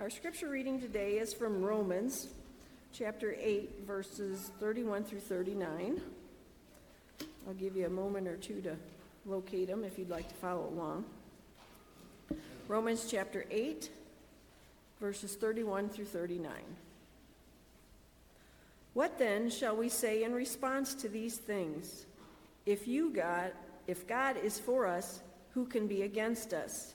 Our scripture reading today is from Romans chapter 8, verses 31 through 39. I'll give you a moment or two to locate them if you'd like to follow along. Romans chapter 8, verses 31 through 39. What then shall we say in response to these things? If God is for us, who can be against us?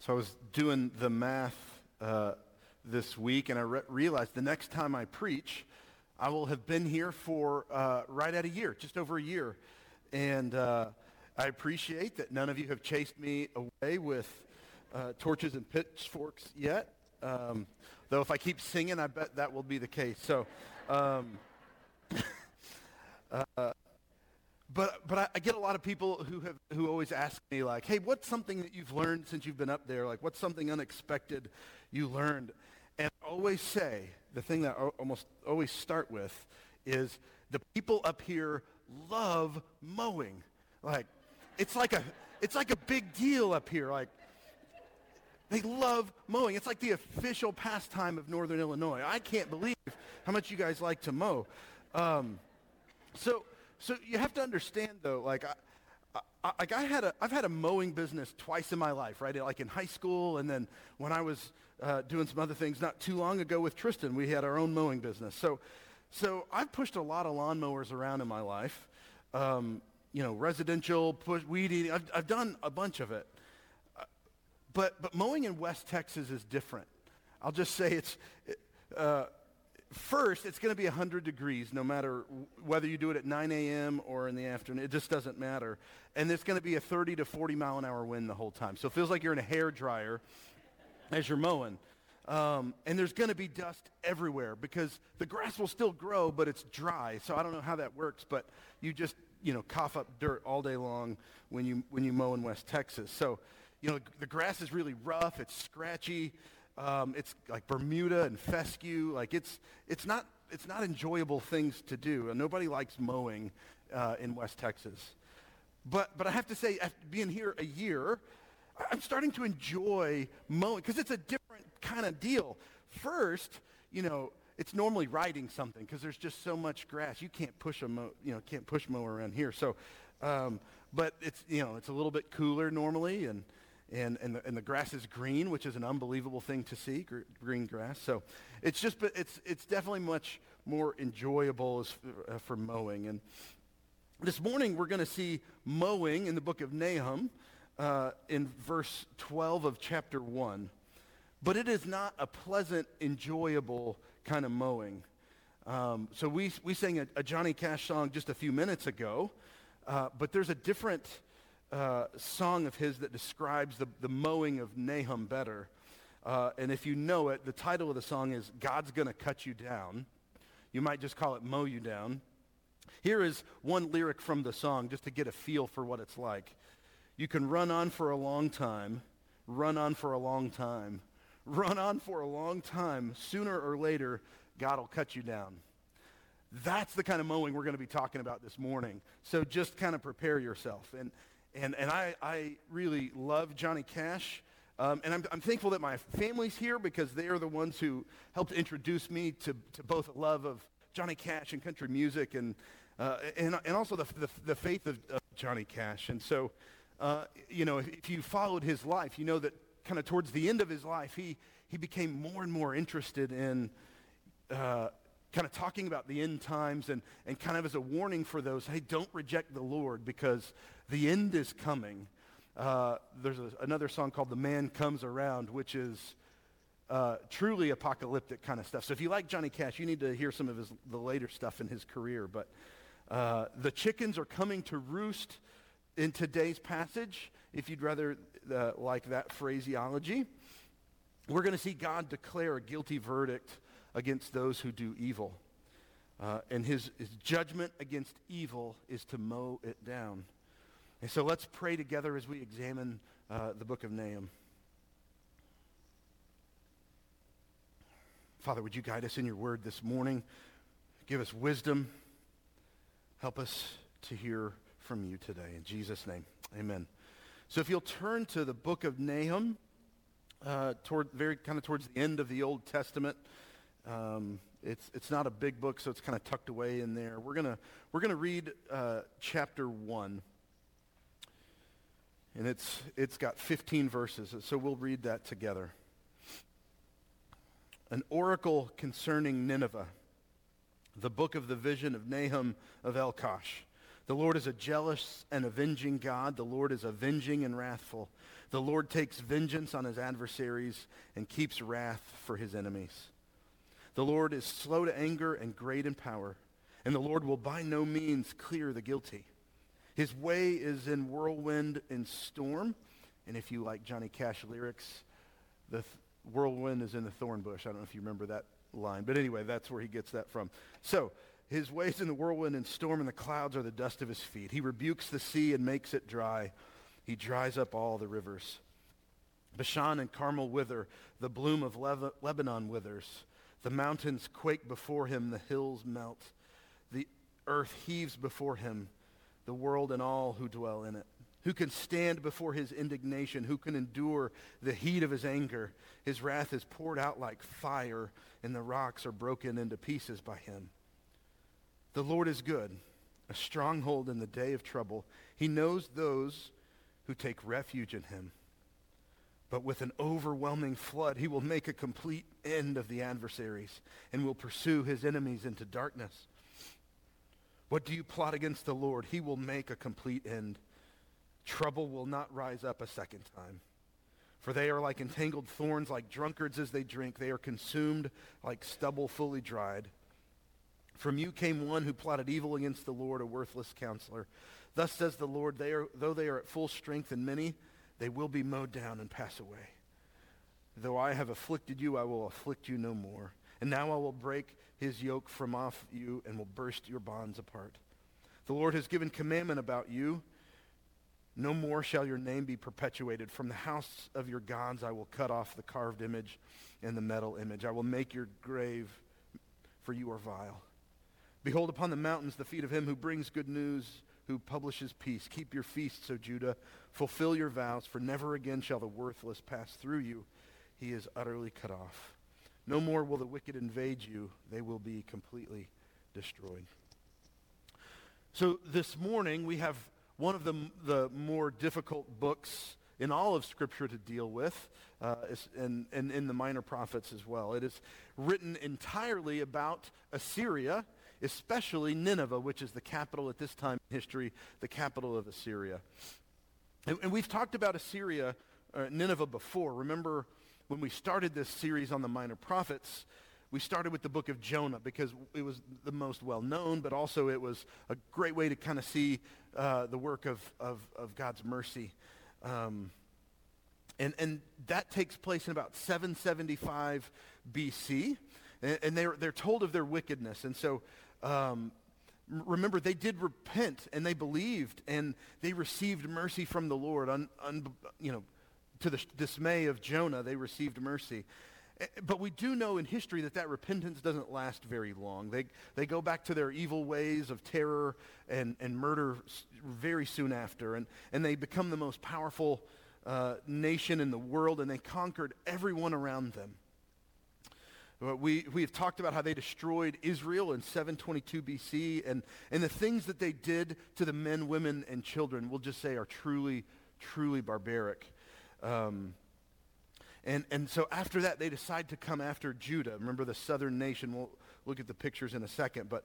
So I was doing the math this week, and I realized the next time I preach, I will have been here for right at a year, just over a year. And I appreciate that none of you have chased me away with torches and pitchforks yet. Though if I keep singing, I bet that will be the case. So, But I get a lot of people who always ask me, like, hey, what's something that you've learned since you've been up there? Like, what's something unexpected you learned? And I always say, the thing that I almost always start with is the people up here love mowing. Like, it's like a big deal up here. Like, they love mowing. It's like the official pastime of Northern Illinois. I can't believe how much you guys like to mow. So you have to understand, though, like I've had a mowing business twice in my life, right? Like in high school, and then when I was doing some other things not too long ago with Tristan, we had our own mowing business. So I've pushed a lot of lawnmowers around in my life, residential, weed eating. I've done a bunch of it, but mowing in West Texas is different. I'll just say first, it's going to be 100 degrees no matter whether you do it at 9 a.m. or in the afternoon. It just doesn't matter. And there's going to be a 30 to 40 mile an hour wind the whole time. So it feels like you're in a hairdryer as you're mowing. And there's going to be dust everywhere because the grass will still grow, but it's dry. So I don't know how that works, but you just, cough up dirt all day long when you mow in West Texas. So, the grass is really rough. It's scratchy. It's like Bermuda and fescue. Like it's not enjoyable things to do. Nobody likes mowing in West Texas. But I have to say, after being here a year, I'm starting to enjoy mowing because it's a different kind of deal. First, it's normally riding something because there's just so much grass. You can't push mower around here. So, but it's it's a little bit cooler normally . And the grass is green, which is an unbelievable thing to see, green grass. So it's definitely much more enjoyable for mowing. And this morning we're going to see mowing in the book of Nahum in verse 12 of chapter 1. But it is not a pleasant, enjoyable kind of mowing. So we sang a Johnny Cash song just a few minutes ago, but there's a different song of his that describes the mowing of Nahum better. And if you know it, the title of the song is God's Gonna Cut You Down. You might just call it Mow You Down. Here is one lyric from the song just to get a feel for what it's like. You can run on for a long time, run on for a long time, sooner or later, God will cut you down. That's the kind of mowing we're going to be talking about this morning. So just kind of prepare yourself. And I really love Johnny Cash. And I'm thankful that my family's here because they are the ones who helped introduce me to both a love of Johnny Cash and country music and also the faith of Johnny Cash. And so, if you followed his life, you know that kind of towards the end of his life, he became more and more interested in kind of talking about the end times and kind of as a warning for those, hey, don't reject the Lord because the end is coming. There's another song called The Man Comes Around, which is truly apocalyptic kind of stuff. So if you like Johnny Cash, you need to hear some of the later stuff in his career. But the chickens are coming to roost in today's passage, if you'd rather like that phraseology. We're going to see God declare a guilty verdict against those who do evil. And his judgment against evil is to mow it down. And so let's pray together as we examine the book of Nahum. Father, would you guide us in your word this morning? Give us wisdom. Help us to hear from you today. In Jesus' name, amen. So if you'll turn to the book of Nahum, towards the end of the Old Testament. It's not a big book, so it's kind of tucked away in there. We're gonna read chapter 1. And it's got 15 verses, so we'll read that together. An oracle concerning Nineveh, the book of the vision of Nahum of Elkosh. The Lord is a jealous and avenging God. The Lord is avenging and wrathful. The Lord takes vengeance on his adversaries and keeps wrath for his enemies. The Lord is slow to anger and great in power, and the Lord will by no means clear the guilty. His way is in whirlwind and storm. And if you like Johnny Cash lyrics, the whirlwind is in the thorn bush. I don't know if you remember that line. But anyway, that's where he gets that from. So, his way is in the whirlwind and storm, and the clouds are the dust of his feet. He rebukes the sea and makes it dry. He dries up all the rivers. Bashan and Carmel wither. The bloom of Lebanon withers. The mountains quake before him. The hills melt. The earth heaves before him. The world and all who dwell in it. Who can stand before his indignation? Who can endure the heat of his anger? His wrath is poured out like fire, and the rocks are broken into pieces by him. The Lord is good, a stronghold in the day of trouble. He knows those who take refuge in him. But with an overwhelming flood, he will make a complete end of the adversaries and will pursue his enemies into darkness. What do you plot against the Lord? He will make a complete end. Trouble will not rise up a second time. For they are like entangled thorns, like drunkards as they drink. They are consumed like stubble fully dried. From you came one who plotted evil against the Lord, a worthless counselor. Thus says the Lord, though they are at full strength and many, they will be mowed down and pass away. Though I have afflicted you, I will afflict you no more. And now I will break his yoke from off you and will burst your bonds apart. The Lord has given commandment about you. No more shall your name be perpetuated. From the house of your gods I will cut off the carved image and the metal image. I will make your grave, for you are vile. Behold, upon the mountains the feet of him who brings good news, who publishes peace. Keep your feasts, O Judah. Fulfill your vows, for never again shall the worthless pass through you. He is utterly cut off. No more will the wicked invade you. They will be completely destroyed. So this morning we have one of the more difficult books in all of Scripture to deal with, and in the Minor Prophets as well. It is written entirely about Assyria, especially Nineveh, which is the capital at this time in history, the capital of Assyria. And we've talked about Assyria, Nineveh before. Remember, when we started this series on the Minor Prophets, we started with the book of Jonah because it was the most well-known, but also it was a great way to kind of see the work of God's mercy. And that takes place in about 775 BC, and they're told of their wickedness. And so remember, they did repent, and they believed, and they received mercy from the Lord, to the dismay of Jonah, they received mercy. But we do know in history that repentance doesn't last very long. They go back to their evil ways of terror and murder very soon after, and they become the most powerful nation in the world, and they conquered everyone around them. We have talked about how they destroyed Israel in 722 BC, and the things that they did to the men, women, and children, we'll just say, are truly, truly barbaric. And so after that, they decide to come after Judah. Remember the southern nation. We'll look at the pictures in a second. But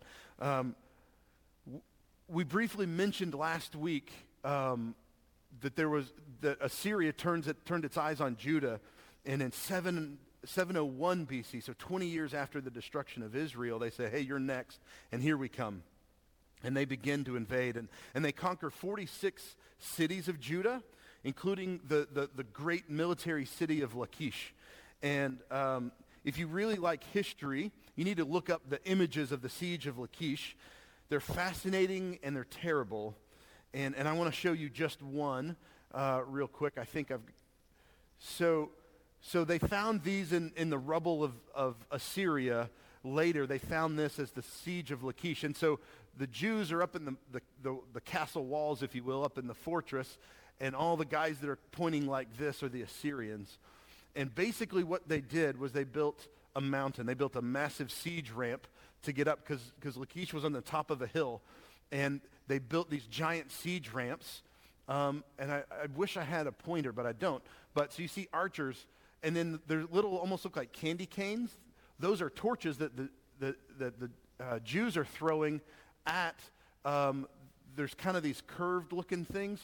we briefly mentioned last week that there was that Assyria turned its eyes on Judah, and in 701 BC, so 20 years after the destruction of Israel, they say, hey, you're next, and here we come. And they begin to invade, and they conquer 46 cities of Judah, including the great military city of Lachish. And if you really like history, you need to look up the images of the siege of Lachish. They're fascinating, and they're terrible. And I want to show you just one real quick. I think I've... So they found these in the rubble of Assyria. Later, they found this as the siege of Lachish. And so the Jews are up in the castle walls, if you will, up in the fortress, and all the guys that are pointing like this are the Assyrians. And basically what they did was they built a mountain. They built a massive siege ramp to get up because Lachish was on the top of a hill. And they built these giant siege ramps. And I wish I had a pointer, but I don't. But so you see archers, and then their little almost look like candy canes. Those are torches that the Jews are throwing at. There's kind of these curved-looking things.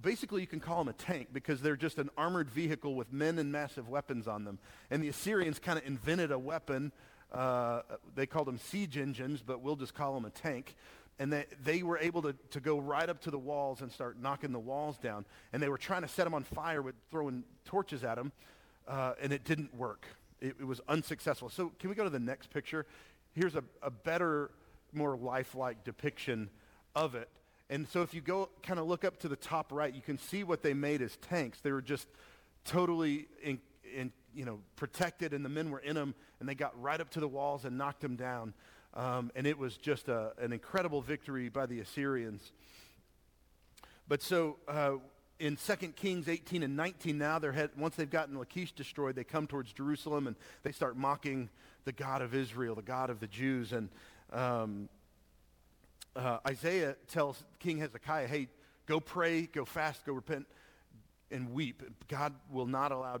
Basically, you can call them a tank because they're just an armored vehicle with men and massive weapons on them. And the Assyrians kind of invented a weapon. They called them siege engines, but we'll just call them a tank. And they were able to go right up to the walls and start knocking the walls down. And they were trying to set them on fire with throwing torches at them, and it didn't work. It was unsuccessful. So can we go to the next picture? Here's a better, more lifelike depiction of it. And so if you go kind of look up to the top right, you can see what they made as tanks. They were just totally protected, and the men were in them, and they got right up to the walls and knocked them down. And it was just an incredible victory by the Assyrians. But so in 2 Kings 18 and 19 now, once they've gotten Lachish destroyed, they come towards Jerusalem, and they start mocking the God of Israel, the God of the Jews. And Isaiah tells King Hezekiah, hey, go pray, go fast, go repent, and weep. God will not allow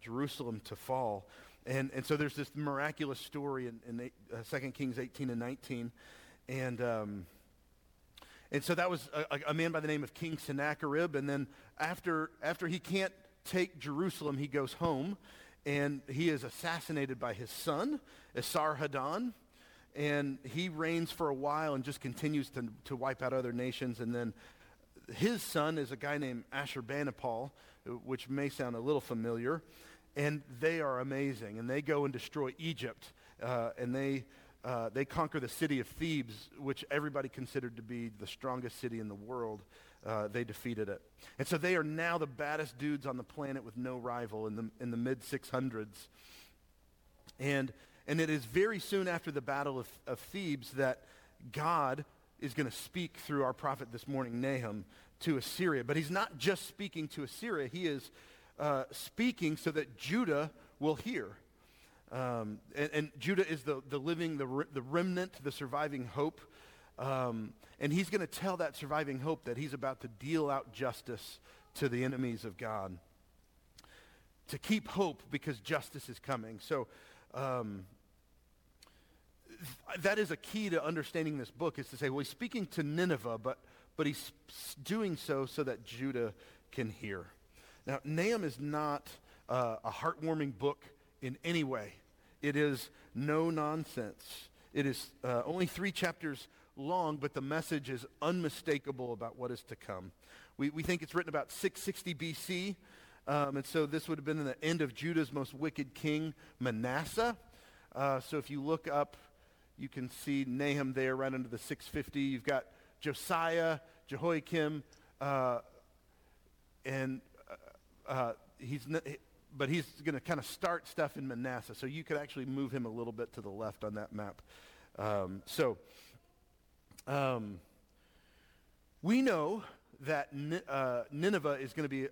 Jerusalem to fall. And so there's this miraculous story in 2 Kings 18 and 19. And so that was a man by the name of King Sennacherib. And then after he can't take Jerusalem, he goes home. And he is assassinated by his son, Esarhaddon. And he reigns for a while and just continues to wipe out other nations. And then his son is a guy named Ashurbanipal, which may sound a little familiar. And they are amazing. And they go and destroy Egypt. And they conquer the city of Thebes, which everybody considered to be the strongest city in the world. They defeated it. And so they are now the baddest dudes on the planet with no rival in the mid-600s. And it is very soon after the Battle of Thebes that God is going to speak through our prophet this morning, Nahum, to Assyria. But he's not just speaking to Assyria. He is speaking so that Judah will hear. And Judah is the remnant, the surviving hope. And he's going to tell that surviving hope that he's about to deal out justice to the enemies of God. To keep hope because justice is coming. So that is a key to understanding this book, is to say, well, he's speaking to Nineveh, but he's doing so that Judah can hear. Now, Nahum is not a heartwarming book in any way. It is no nonsense. It is only 3 chapters long, but the message is unmistakable about what is to come. We think it's written about 660 BC, and so this would have been in the end of Judah's most wicked king, Manasseh. So if you look up, you can see Nahum there right under the 650. You've got Josiah, Jehoiakim, and But he's going to kind of start stuff in Manasseh. So you could actually move him a little bit to the left on that map. We know that Nineveh is going to be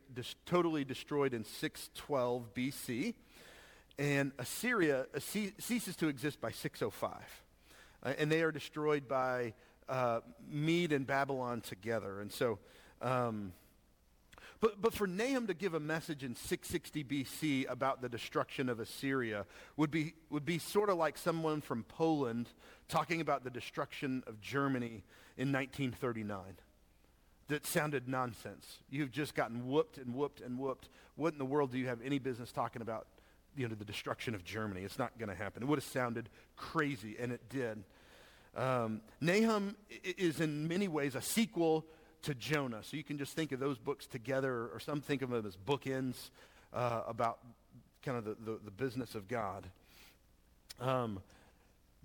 totally destroyed in 612 BC. And Assyria ceases to exist by 605. And they are destroyed by Mede and Babylon together. And so... But for Nahum to give a message in 660 BC about the destruction of Assyria would be sort of like someone from Poland talking about the destruction of Germany in 1939. That sounded nonsense. You've just gotten whooped and whooped and whooped. What in the world do you have any business talking about, the destruction of Germany? It's not going to happen. It would have sounded crazy, and it did. Nahum is in many ways a sequel to Jonah. So you can just think of those books together, or some think of them as bookends about kind of the business of God.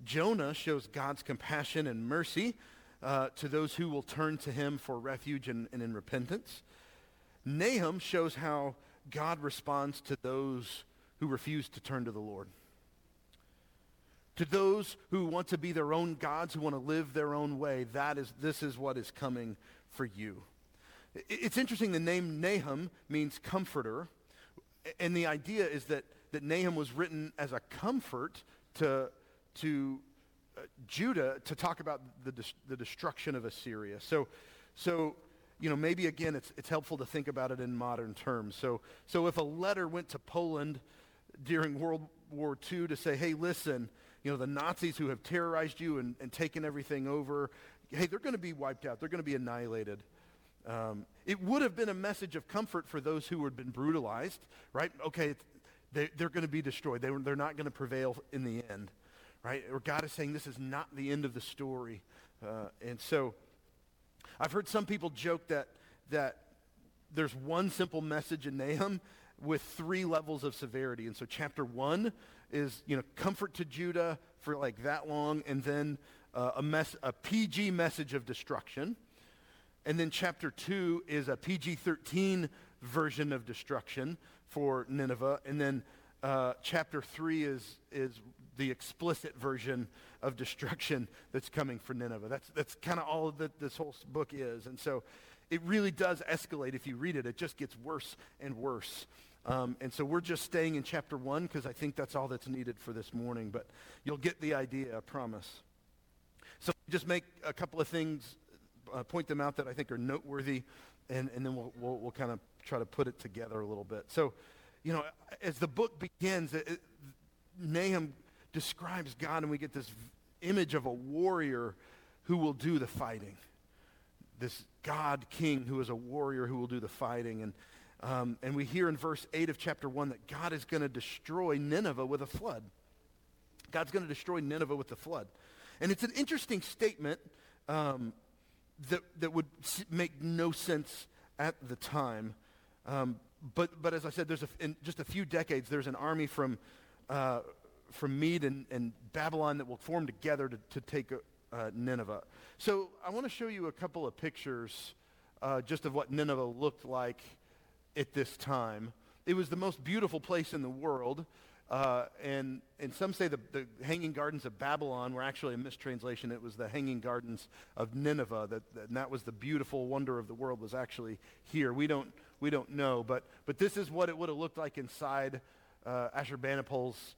Jonah shows God's compassion and mercy to those who will turn to him for refuge and in repentance. Nahum shows how God responds to those who refuse to turn to the Lord. To those who want to be their own gods, who want to live their own way, this is what is coming for you. It's interesting, the name Nahum means comforter, and the idea is that Nahum was written as a comfort to Judah to talk about the destruction of Assyria. So maybe again it's helpful to think about it in modern terms. So if a letter went to Poland during World War II to say, hey, listen, the Nazis who have terrorized you and taken everything over, hey, they're going to be wiped out. They're going to be annihilated. It would have been a message of comfort for those who had been brutalized, right? Okay, they're going to be destroyed. They're not going to prevail in the end, right? Or God is saying this is not the end of the story. And so I've heard some people joke that there's one simple message in Nahum with three levels of severity. And so chapter 1 is, comfort to Judah for like that long, and then a PG message of destruction. And then chapter 2 is a PG-13 version of destruction for Nineveh. And then chapter 3 is the explicit version of destruction that's coming for Nineveh. That's kind of all that this whole book is. And so it really does escalate if you read it. It just gets worse and worse. And so we're just staying in chapter 1 because I think that's all that's needed for this morning. But you'll get the idea, I promise. So just make a couple of things, point them out that I think are noteworthy, and then we'll kind of try to put it together a little bit. So, as the book begins, Nahum describes God, and we get this image of a warrior who will do the fighting. This God king who is a warrior who will do the fighting. And we hear in verse 8 of chapter 1 that God is going to destroy Nineveh with a flood. God's going to destroy Nineveh with the flood. And it's an interesting statement that would make no sense at the time. But as I said, in just a few decades, there's an army from Mede and Babylon that will form together to take Nineveh. So I want to show you a couple of pictures just of what Nineveh looked like at this time. It was the most beautiful place in the world, and some say the Hanging Gardens of Babylon were actually a mistranslation. It was the Hanging Gardens of Nineveh, and that was the beautiful wonder of the world was actually here. We don't know, but this is what it would have looked like inside Ashurbanipal's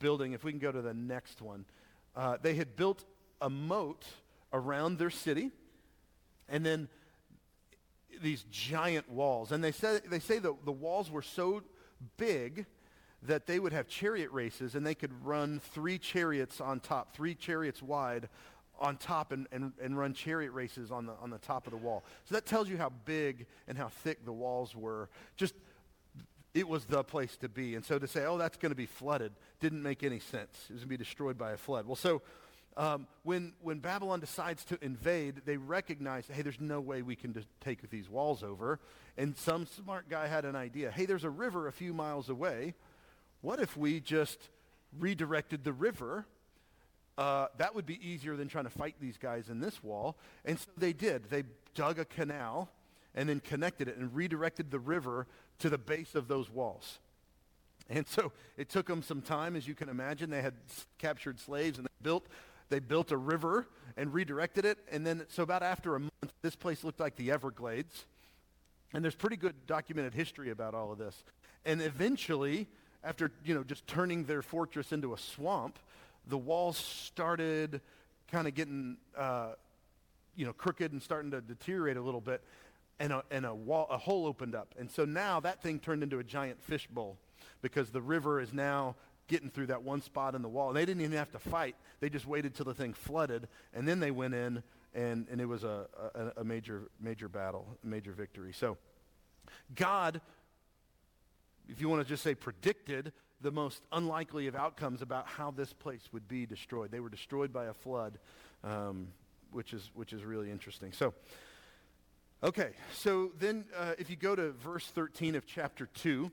building. If we can go to the next one. They had built a moat around their city, and then these giant walls. And they say the walls were so big that they would have chariot races, and they could run three chariots wide on top, and run chariot races on the top of the wall. So that tells you how big and how thick the walls were. Just, it was the place to be. And so to say, oh, that's going to be flooded, didn't make any sense. It was going to be destroyed by a flood. Well, so when Babylon decides to invade, they recognize, hey, there's no way we can take these walls over. And some smart guy had an idea. Hey, there's a river a few miles away. What if we just redirected the river? That would be easier than trying to fight these guys in this wall. And so they did. They dug a canal and then connected it and redirected the river to the base of those walls. And so it took them some time, as you can imagine. They had captured slaves, and they built a river and redirected it. And then, so about after a month, this place looked like the Everglades. And there's pretty good documented history about all of this. And eventually, after, just turning their fortress into a swamp, the walls started kind of getting, crooked and starting to deteriorate a little bit. And a hole opened up. And so now that thing turned into a giant fishbowl, because the river is now getting through that one spot in the wall. And they didn't even have to fight. They just waited till the thing flooded, and then they went in, and it was a major battle, a major victory. So God, if you want to just say, predicted the most unlikely of outcomes about how this place would be destroyed. They were destroyed by a flood, which is really interesting. So, okay. So then if you go to verse 13 of chapter 2,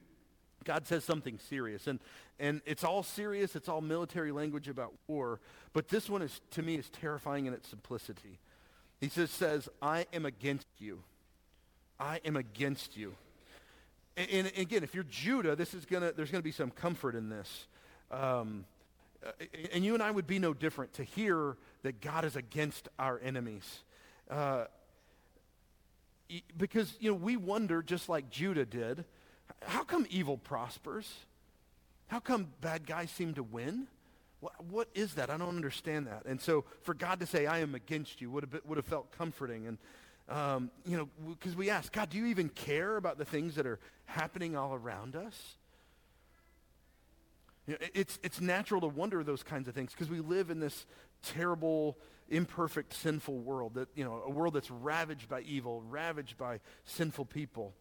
God says something serious, and it's all serious, it's all military language about war, but this one is, to me, is terrifying in its simplicity. He just says, I am against you. I am against you. And again, if you're Judah, there's going to be some comfort in this. And you and I would be no different to hear that God is against our enemies. Because, we wonder, just like Judah did, how come evil prospers? How come bad guys seem to win? What is that? I don't understand that. And so for God to say, I am against you, would have felt comforting. And, because we ask, God, do you even care about the things that are happening all around us? It's natural to wonder those kinds of things, because we live in this terrible, imperfect, sinful world, that, a world that's ravaged by evil, ravaged by sinful people.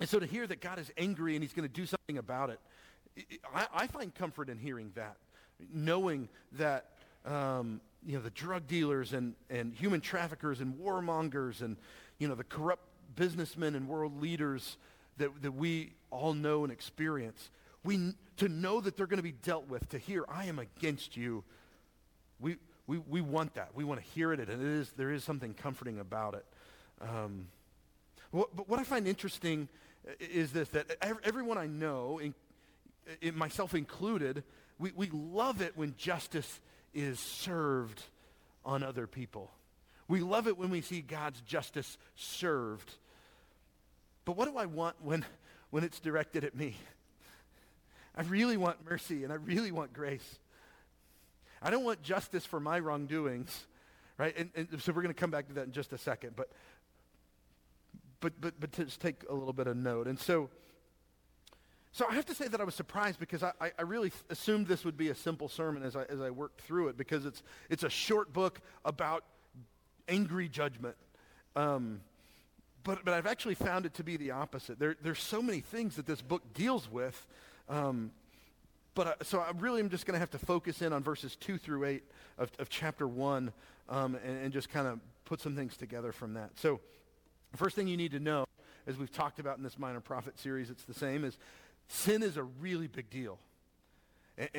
And so to hear that God is angry and he's going to do something about it, I find comfort in hearing that, knowing that, the drug dealers and human traffickers and warmongers and, the corrupt businessmen and world leaders that we all know and experience, to know that they're going to be dealt with, to hear, I am against you, we want that. We want to hear it, and there is something comforting about it. But what I find interesting is this, that everyone I know, myself included, we love it when justice is served on other people. We love it when we see God's justice served. But what do I want when it's directed at me? I really want mercy, and I really want grace. I don't want justice for my wrongdoings, right? And so we're going to come back to that in just a second, But to just take a little bit of note. And so I have to say that I was surprised, because I really assumed this would be a simple sermon as I worked through it, because it's a short book about angry judgment. But I've actually found it to be the opposite. There's so many things that this book deals with. So I really am just going to have to focus in on verses 2 through 8 of chapter 1 and just kind of put some things together from that. So the first thing you need to know, as we've talked about in this Minor Prophet series, it's the same, is sin is a really big deal.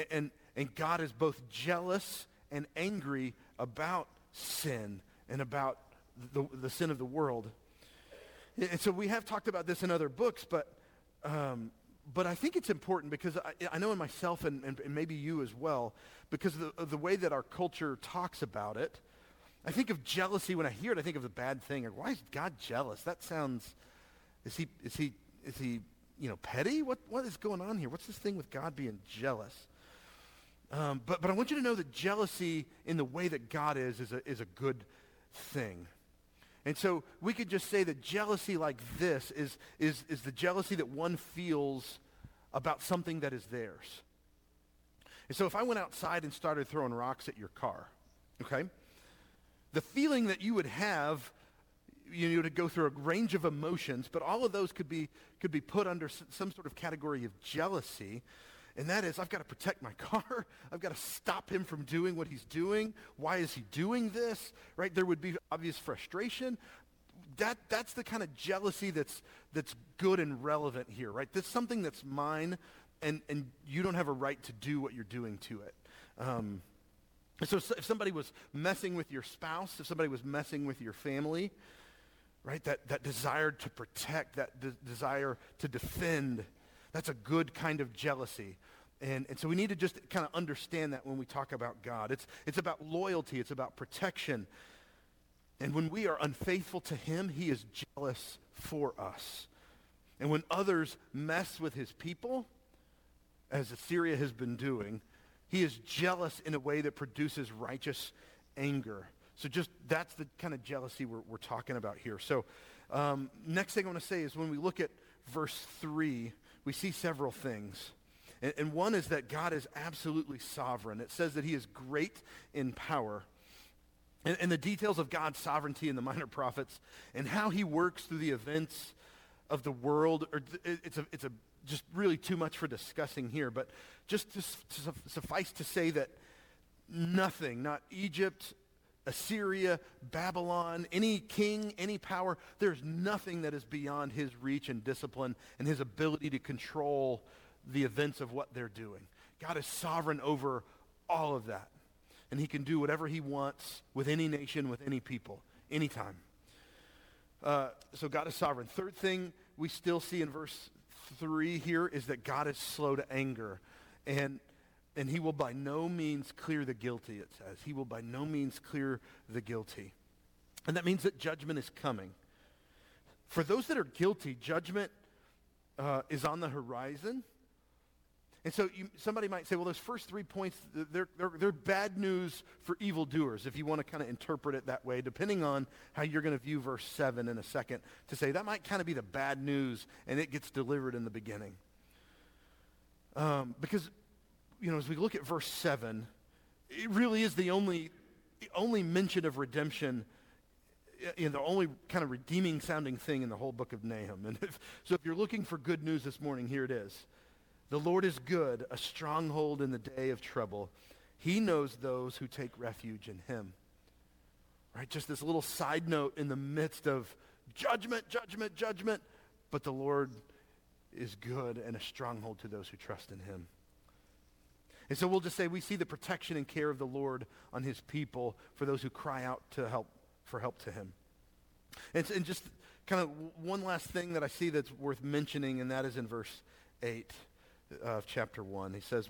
And God is both jealous and angry about sin and about the sin of the world. And so we have talked about this in other books, but I think it's important, because I know in myself and maybe you as well, because of the way that our culture talks about it, I think of jealousy. When I hear it, I think of the bad thing. Like, why is God jealous? That sounds, is he petty? What is going on here? What's this thing with God being jealous? But I want you to know that jealousy in the way that God is a good thing. And so we could just say that jealousy like this is the jealousy that one feels about something that is theirs. And so if I went outside and started throwing rocks at your car, okay? The feeling that you would have, to go through a range of emotions, but all of those could be put under some sort of category of jealousy, and that is, I've got to protect my car. I've got to stop him from doing what he's doing. Why is he doing this? Right? There would be obvious frustration. That's the kind of jealousy that's good and relevant here, right? That's something that's mine, and you don't have a right to do what you're doing to it. So if somebody was messing with your spouse, if somebody was messing with your family, right? That desire to protect, that desire to defend, that's a good kind of jealousy. And so we need to just kind of understand that when we talk about God. It's about loyalty. It's about protection. And when we are unfaithful to him, he is jealous for us. And when others mess with his people, as Assyria has been doing, he is jealous in a way that produces righteous anger. So just that's the kind of jealousy we're talking about here. So next thing I want to say is when we look at verse 3, we see several things. And one is that God is absolutely sovereign. It says that he is great in power. And the details of God's sovereignty in the minor prophets and how he works through the events of the world, or it's just really too much for discussing here, but just to suffice to say that nothing, not Egypt, Assyria, Babylon, any king, any power, there's nothing that is beyond his reach and discipline and his ability to control the events of what they're doing. God is sovereign over all of that, and he can do whatever he wants with any nation, with any people, anytime. So God is sovereign. Third thing we still see in verse 3 here is that God is slow to anger, and he will by no means clear the guilty, it says. He will by no means clear the guilty. And that means that judgment is coming. For those that are guilty, judgment is on the horizon. And so somebody might say, well, those first 3 points, they're bad news for evildoers, if you want to kind of interpret it that way, depending on how you're going to view verse 7 in a second, to say that might kind of be the bad news, and it gets delivered in the beginning. Because, you know, as we look at verse 7, it really is the only mention of redemption, you know, the only kind of redeeming-sounding thing in the whole book of Nahum. And if you're looking for good news this morning, here it is. The Lord is good, a stronghold in the day of trouble. He knows those who take refuge in him. Right? Just this little side note in the midst of judgment, judgment, judgment. But the Lord is good and a stronghold to those who trust in him. And so we'll just say we see the protection and care of the Lord on his people for those who cry out to help for help to him. And just kind of one last thing that I see that's worth mentioning, and that is in verse 8. Of chapter 1. He says,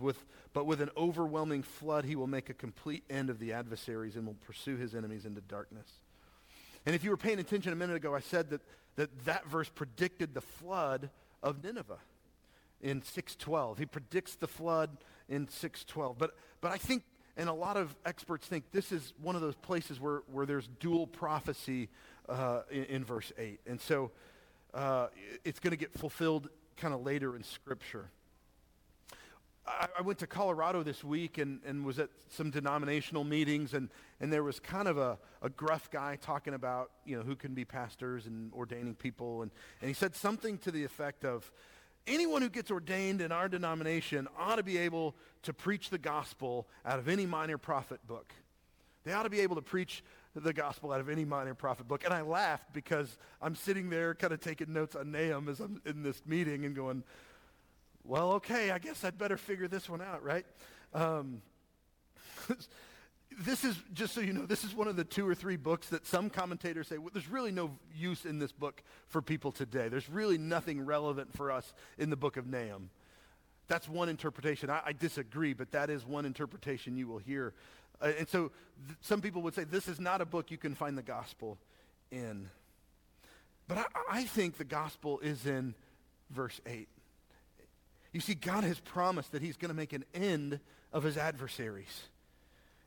But with an overwhelming flood he will make a complete end of the adversaries and will pursue his enemies into darkness. And if you were paying attention a minute ago, I said that verse predicted the flood of Nineveh in 6:12. He predicts the flood in 6:12. But I think, and a lot of experts think, this is one of those places where there's dual prophecy in verse 8. And so it's going to get fulfilled kind of later in Scripture. I went to Colorado this week and was at some denominational meetings, and there was kind of a gruff guy talking about, you know, who can be pastors and ordaining people. And he said something to the effect of, anyone who gets ordained in our denomination ought to be able to preach the gospel out of any minor prophet book. They ought to be able to preach the gospel out of any minor prophet book. And I laughed because I'm sitting there kind of taking notes on Nahum as I'm in this meeting and going, well, okay, I guess I'd better figure this one out, right? This is, just so you know, this is one of the 2 or 3 books that some commentators say, well, there's really no use in this book for people today. There's really nothing relevant for us in the book of Nahum. That's one interpretation. I disagree, but that is one interpretation you will hear. And so some people would say this is not a book you can find the gospel in. But I think the gospel is in verse 8. You see, God has promised that he's going to make an end of his adversaries.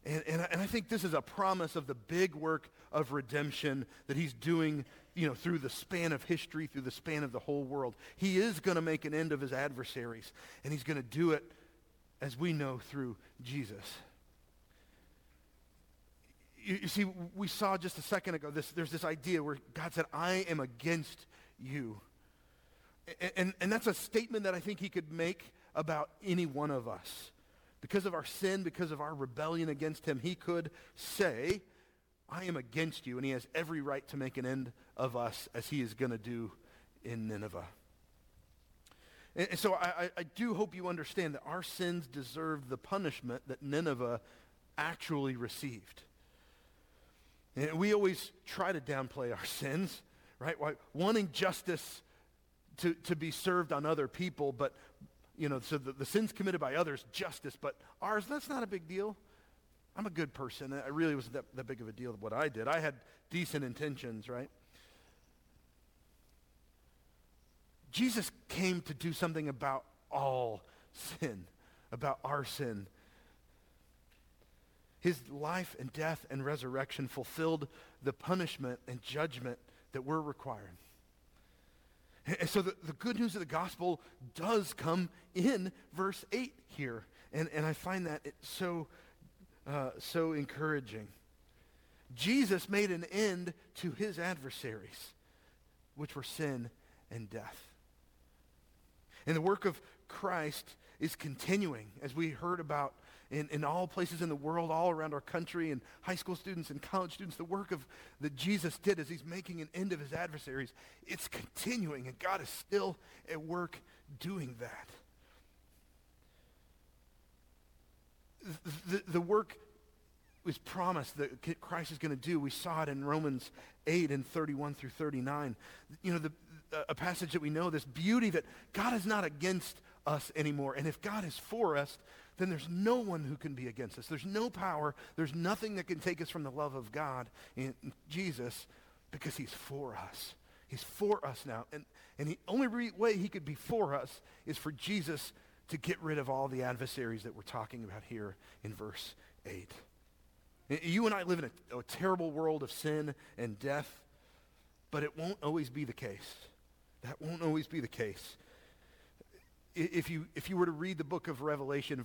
And I think this is a promise of the big work of redemption that he's doing, you know, through the span of history, through the span of the whole world. He is going to make an end of his adversaries, and he's going to do it, as we know, through Jesus. You see, we saw just a second ago, there's this idea where God said, I am against you. And that's a statement that I think he could make about any one of us. Because of our sin, because of our rebellion against him, he could say, I am against you. And he has every right to make an end of us, as he is going to do in Nineveh. And so I do hope you understand that our sins deserved the punishment that Nineveh actually received. And we always try to downplay our sins, right? Wanting justice to be served on other people, but, you know, so the sins committed by others, justice, but ours, that's not a big deal. I'm a good person. It really wasn't that big of a deal of what I did. I had decent intentions, right? Jesus came to do something about all sin, about our sin. His life and death and resurrection fulfilled the punishment and judgment that were required. And so the good news of the gospel does come in verse 8 here. And I find that it's so encouraging. Jesus made an end to his adversaries, which were sin and death. And the work of Christ is continuing, as we heard about in all places in the world, all around our country, and high school students and college students. The work that Jesus did as he's making an end of his adversaries, it's continuing, and God is still at work doing that. The work was promised that Christ is going to do. We saw it in Romans 8 and 31 through 39. You know, a passage that we know, this beauty that God is not against us anymore. And if God is for us, then there's no one who can be against us. There's no power. There's nothing that can take us from the love of God in Jesus, because he's for us. He's for us now. And the only way he could be for us is for Jesus to get rid of all the adversaries that we're talking about here in verse 8. You and I live in a terrible world of sin and death, but it won't always be the case. That won't always be the case. If you were to read the book of Revelation,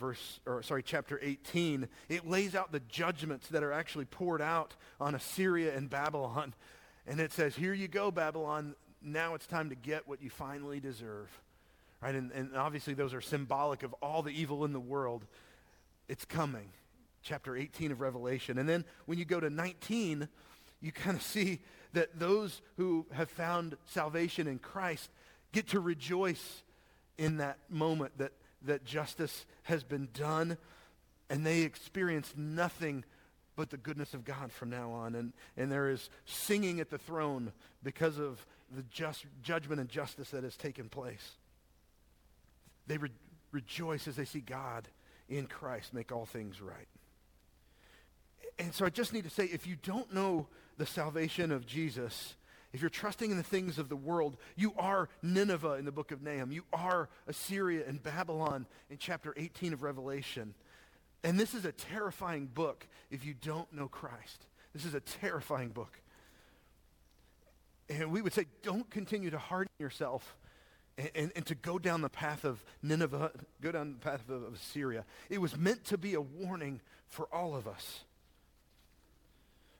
chapter 18, it lays out the judgments that are actually poured out on Assyria and Babylon. And it says, here you go, Babylon. Now it's time to get what you finally deserve. Right? And obviously those are symbolic of all the evil in the world. It's coming. Chapter 18 of Revelation. And then when you go to 19, you kind of see that those who have found salvation in Christ get to rejoice in that moment that justice has been done, and they experience nothing but the goodness of God from now on. And there is singing at the throne because of the just judgment and justice that has taken place. They rejoice as they see God in Christ make all things right. And so I just need to say, if you don't know the salvation of Jesus, if you're trusting in the things of the world, you are Nineveh in the book of Nahum. You are Assyria and Babylon in chapter 18 of Revelation. And this is a terrifying book if you don't know Christ. This is a terrifying book. And we would say, don't continue to harden yourself and to go down the path of Nineveh, go down the path of Assyria. It was meant to be a warning for all of us.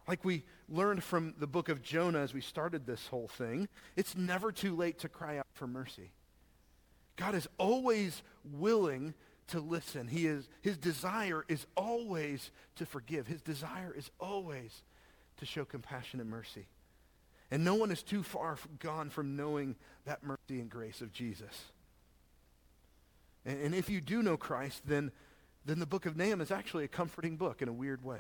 Like we learned from the book of Jonah as we started this whole thing, it's never too late to cry out for mercy. God is always willing to listen. His desire is always to forgive. His desire is always to show compassion and mercy. And no one is too far gone from knowing that mercy and grace of Jesus. And if you do know Christ, then the book of Nahum is actually a comforting book in a weird way.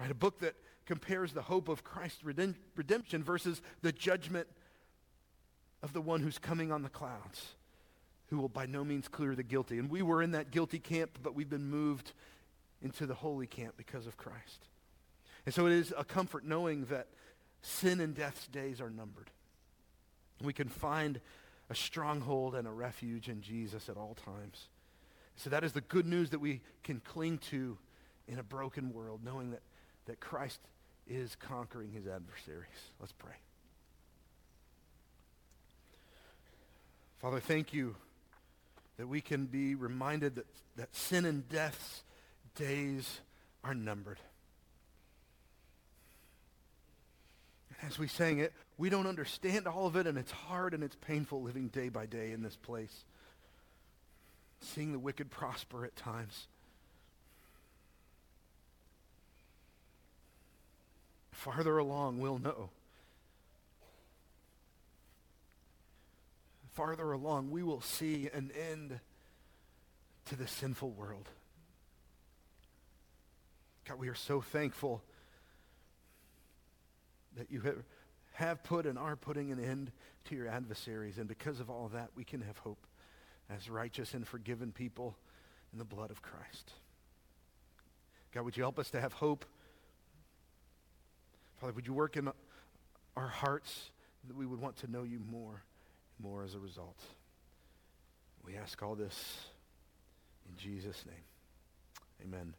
Right? A book that compares the hope of Christ's redemption versus the judgment of the one who's coming on the clouds, who will by no means clear the guilty. And we were in that guilty camp, but we've been moved into the holy camp because of Christ. And so it is a comfort knowing that sin and death's days are numbered. We can find a stronghold and a refuge in Jesus at all times. So that is the good news that we can cling to in a broken world, knowing that Christ is conquering his adversaries. Let's pray. Father, thank you that we can be reminded that sin and death's days are numbered. As we sang it, we don't understand all of it, and it's hard and it's painful living day by day in this place, seeing the wicked prosper at times. Farther along, we'll know. Farther along, we will see an end to the sinful world. God, we are so thankful that you have put and are putting an end to your adversaries. And because of all that, we can have hope as righteous and forgiven people in the blood of Christ. God, would you help us to have hope? Father, would you work in our hearts that we would want to know you more and more as a result? We ask all this in Jesus' name. Amen.